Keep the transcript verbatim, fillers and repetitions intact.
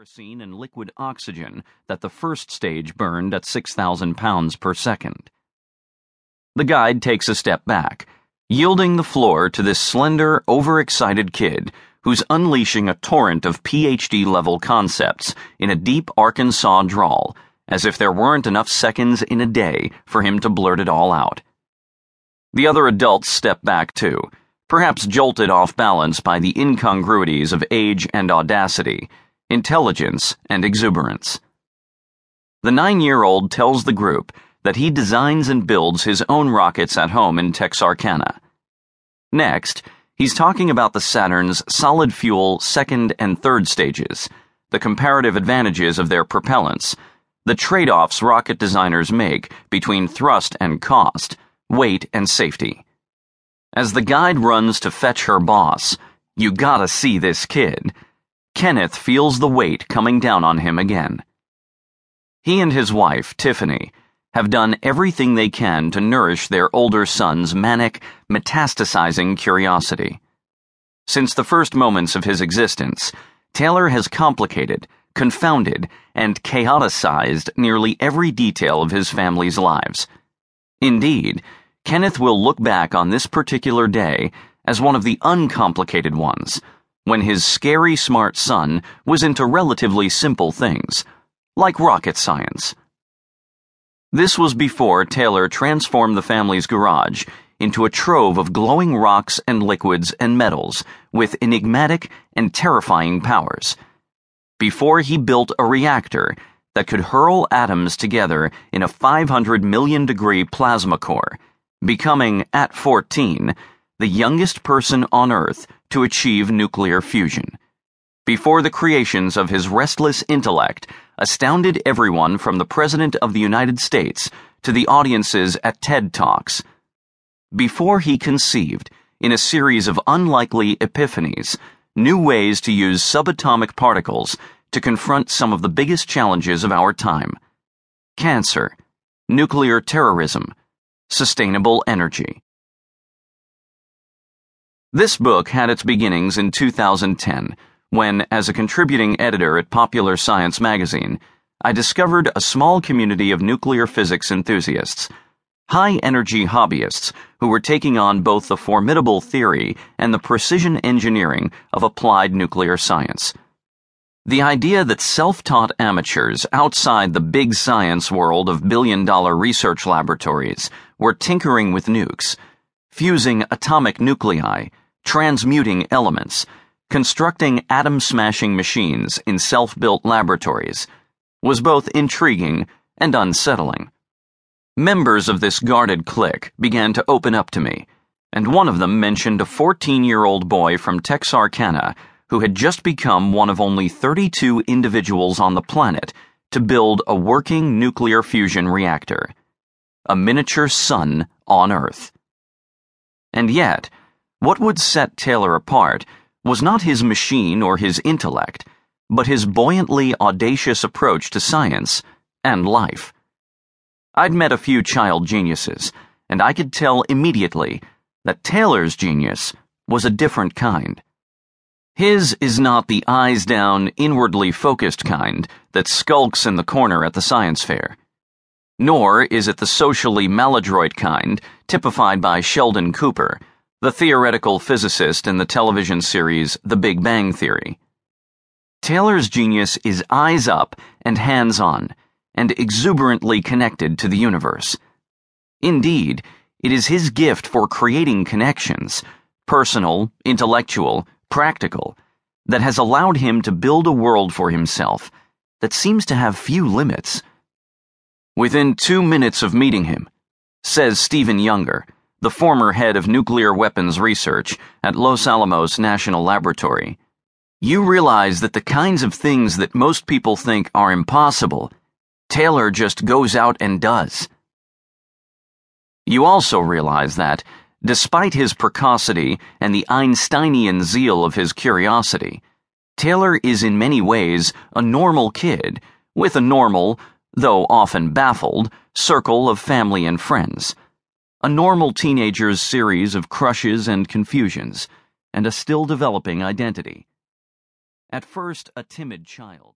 kerosene and liquid oxygen that the first stage burned at six thousand pounds per second. The guide takes a step back, yielding the floor to this slender, overexcited kid who's unleashing a torrent of P H D-level concepts in a deep Arkansas drawl, as if there weren't enough seconds in a day for him to blurt it all out. The other adults step back too, perhaps jolted off balance by the incongruities of age and audacity, intelligence and exuberance. The nine-year-old tells the group that he designs and builds his own rockets at home in Texarkana. Next, he's talking about the Saturn's solid fuel second and third stages, the comparative advantages of their propellants, the trade-offs rocket designers make between thrust and cost, weight and safety. As the guide runs to fetch her boss, you gotta see this kid, Kenneth feels the weight coming down on him again. He and his wife, Tiffany, have done everything they can to nourish their older son's manic, metastasizing curiosity. Since the first moments of his existence, Taylor has complicated, confounded, and chaoticized nearly every detail of his family's lives. Indeed, Kenneth will look back on this particular day as one of the uncomplicated ones, when his scary smart son was into relatively simple things, like rocket science. This was before Taylor transformed the family's garage into a trove of glowing rocks and liquids and metals with enigmatic and terrifying powers, before he built a reactor that could hurl atoms together in a five hundred million degree plasma core, becoming, at fourteen, the youngest person on Earth to achieve nuclear fusion. Before the creations of his restless intellect astounded everyone from the President of the United States to the audiences at TED Talks. Before he conceived, in a series of unlikely epiphanies, new ways to use subatomic particles to confront some of the biggest challenges of our time. Cancer, nuclear terrorism, sustainable energy. This book had its beginnings in two thousand ten, when, as a contributing editor at Popular Science magazine, I discovered a small community of nuclear physics enthusiasts, high-energy hobbyists who were taking on both the formidable theory and the precision engineering of applied nuclear science. The idea that self-taught amateurs outside the big science world of billion-dollar research laboratories were tinkering with nukes, fusing atomic nuclei, transmuting elements, constructing atom-smashing machines in self-built laboratories, was both intriguing and unsettling. Members of this guarded clique began to open up to me, and one of them mentioned a fourteen-year-old boy from Texarkana who had just become one of only thirty-two individuals on the planet to build a working nuclear fusion reactor, a miniature sun on Earth. And yet, what would set Taylor apart was not his machine or his intellect, but his buoyantly audacious approach to science and life. I'd met a few child geniuses, and I could tell immediately that Taylor's genius was a different kind. His is not the eyes-down, inwardly-focused kind that skulks in the corner at the science fair. Nor is it the socially maladroit kind typified by Sheldon Cooper, the theoretical physicist in the television series The Big Bang Theory. Taylor's genius is eyes up and hands-on, and exuberantly connected to the universe. Indeed, it is his gift for creating connections, personal, intellectual, practical, that has allowed him to build a world for himself that seems to have few limits. Within two minutes of meeting him, says Steven Younger, the former head of nuclear weapons research at Los Alamos National Laboratory, you realize that the kinds of things that most people think are impossible, Taylor just goes out and does. You also realize that, despite his precocity and the Einsteinian zeal of his curiosity, Taylor is in many ways a normal kid with a normal, though often baffled, circle of family and friends. A normal teenager's series of crushes and confusions, and a still developing identity. At first, a timid child.